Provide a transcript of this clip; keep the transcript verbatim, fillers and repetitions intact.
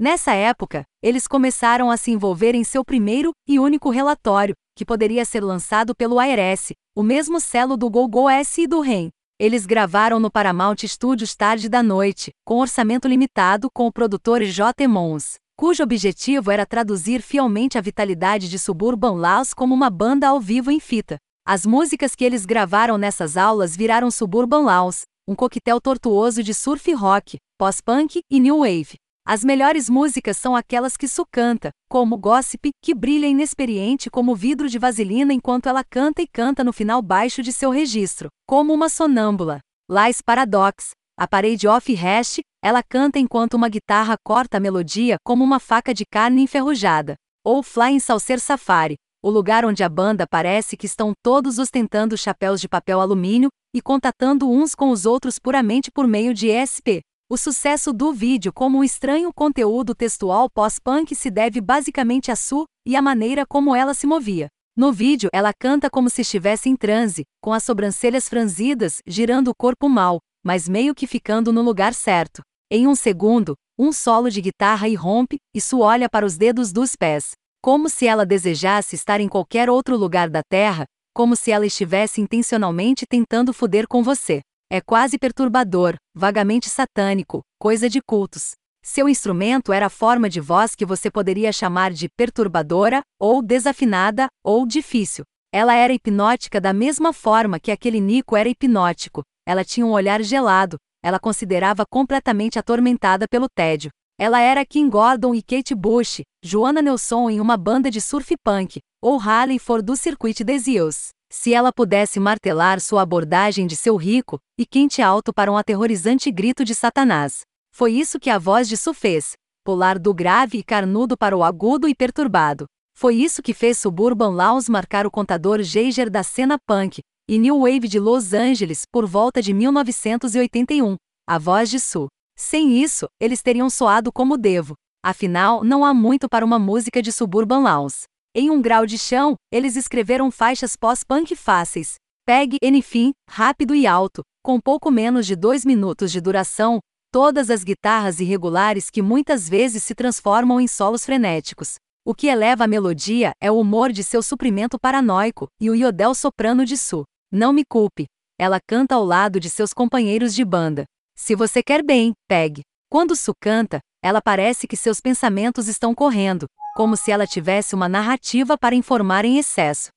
Nessa época, eles começaram a se envolver em seu primeiro e único relatório, que poderia ser lançado pelo I R S, o mesmo selo do Go-Go's e do R E M. Eles gravaram no Paramount Studios tarde da noite, com orçamento limitado, com o produtor E J Emmons, cujo objetivo era traduzir fielmente a vitalidade de Suburban Lawns como uma banda ao vivo em fita. As músicas que eles gravaram nessas aulas viraram Suburban Lawns, um coquetel tortuoso de surf rock, pós-punk e new wave. As melhores músicas são aquelas que Su canta, como Gossip, que brilha inexperiente como vidro de vaselina enquanto ela canta e canta no final baixo de seu registro, como uma sonâmbula. Lies Paradox, a parede off-hash, ela canta enquanto uma guitarra corta a melodia como uma faca de carne enferrujada. Ou Flying Saucer Safari, o lugar onde a banda parece que estão todos ostentando chapéus de papel alumínio e contatando uns com os outros puramente por meio de E S P. O sucesso do vídeo como um estranho conteúdo textual pós-punk se deve basicamente a Su e a maneira como ela se movia. No vídeo, ela canta como se estivesse em transe, com as sobrancelhas franzidas, girando o corpo mal, mas meio que ficando no lugar certo. Em um segundo, um solo de guitarra irrompe e Su olha para os dedos dos pés, como se ela desejasse estar em qualquer outro lugar da Terra, como se ela estivesse intencionalmente tentando foder com você. É quase perturbador, vagamente satânico, coisa de cultos. Seu instrumento era a forma de voz que você poderia chamar de perturbadora, ou desafinada, ou difícil. Ela era hipnótica da mesma forma que aquele Nico era hipnótico. Ela tinha um olhar gelado. Ela considerava completamente atormentada pelo tédio. Ela era Kim Gordon e Kate Bush, Joanna Newsom em uma banda de surf punk, ou Hayley Ford do Circuito Desídeos. Se ela pudesse martelar sua abordagem de seu rico e quente alto para um aterrorizante grito de Satanás. Foi isso que a voz de Su fez, pular do grave e carnudo para o agudo e perturbado. Foi isso que fez Suburban Lawns marcar o contador Geiger da cena punk e new wave de Los Angeles por volta de mil novecentos e oitenta e um, a voz de Su. Sem isso, eles teriam soado como Devo. Afinal, não há muito para uma música de Suburban Lawns. Em um grau de chão, eles escreveram faixas pós-punk fáceis. Pegue, enfim, rápido e alto, com pouco menos de dois minutos de duração, todas as guitarras irregulares que muitas vezes se transformam em solos frenéticos. O que eleva a melodia é o humor de seu suprimento paranoico e o iodel soprano de Su. Não me culpe. Ela canta ao lado de seus companheiros de banda. Se você quer bem, pegue. Quando Su canta, ela parece que seus pensamentos estão correndo, como se ela tivesse uma narrativa para informar em excesso.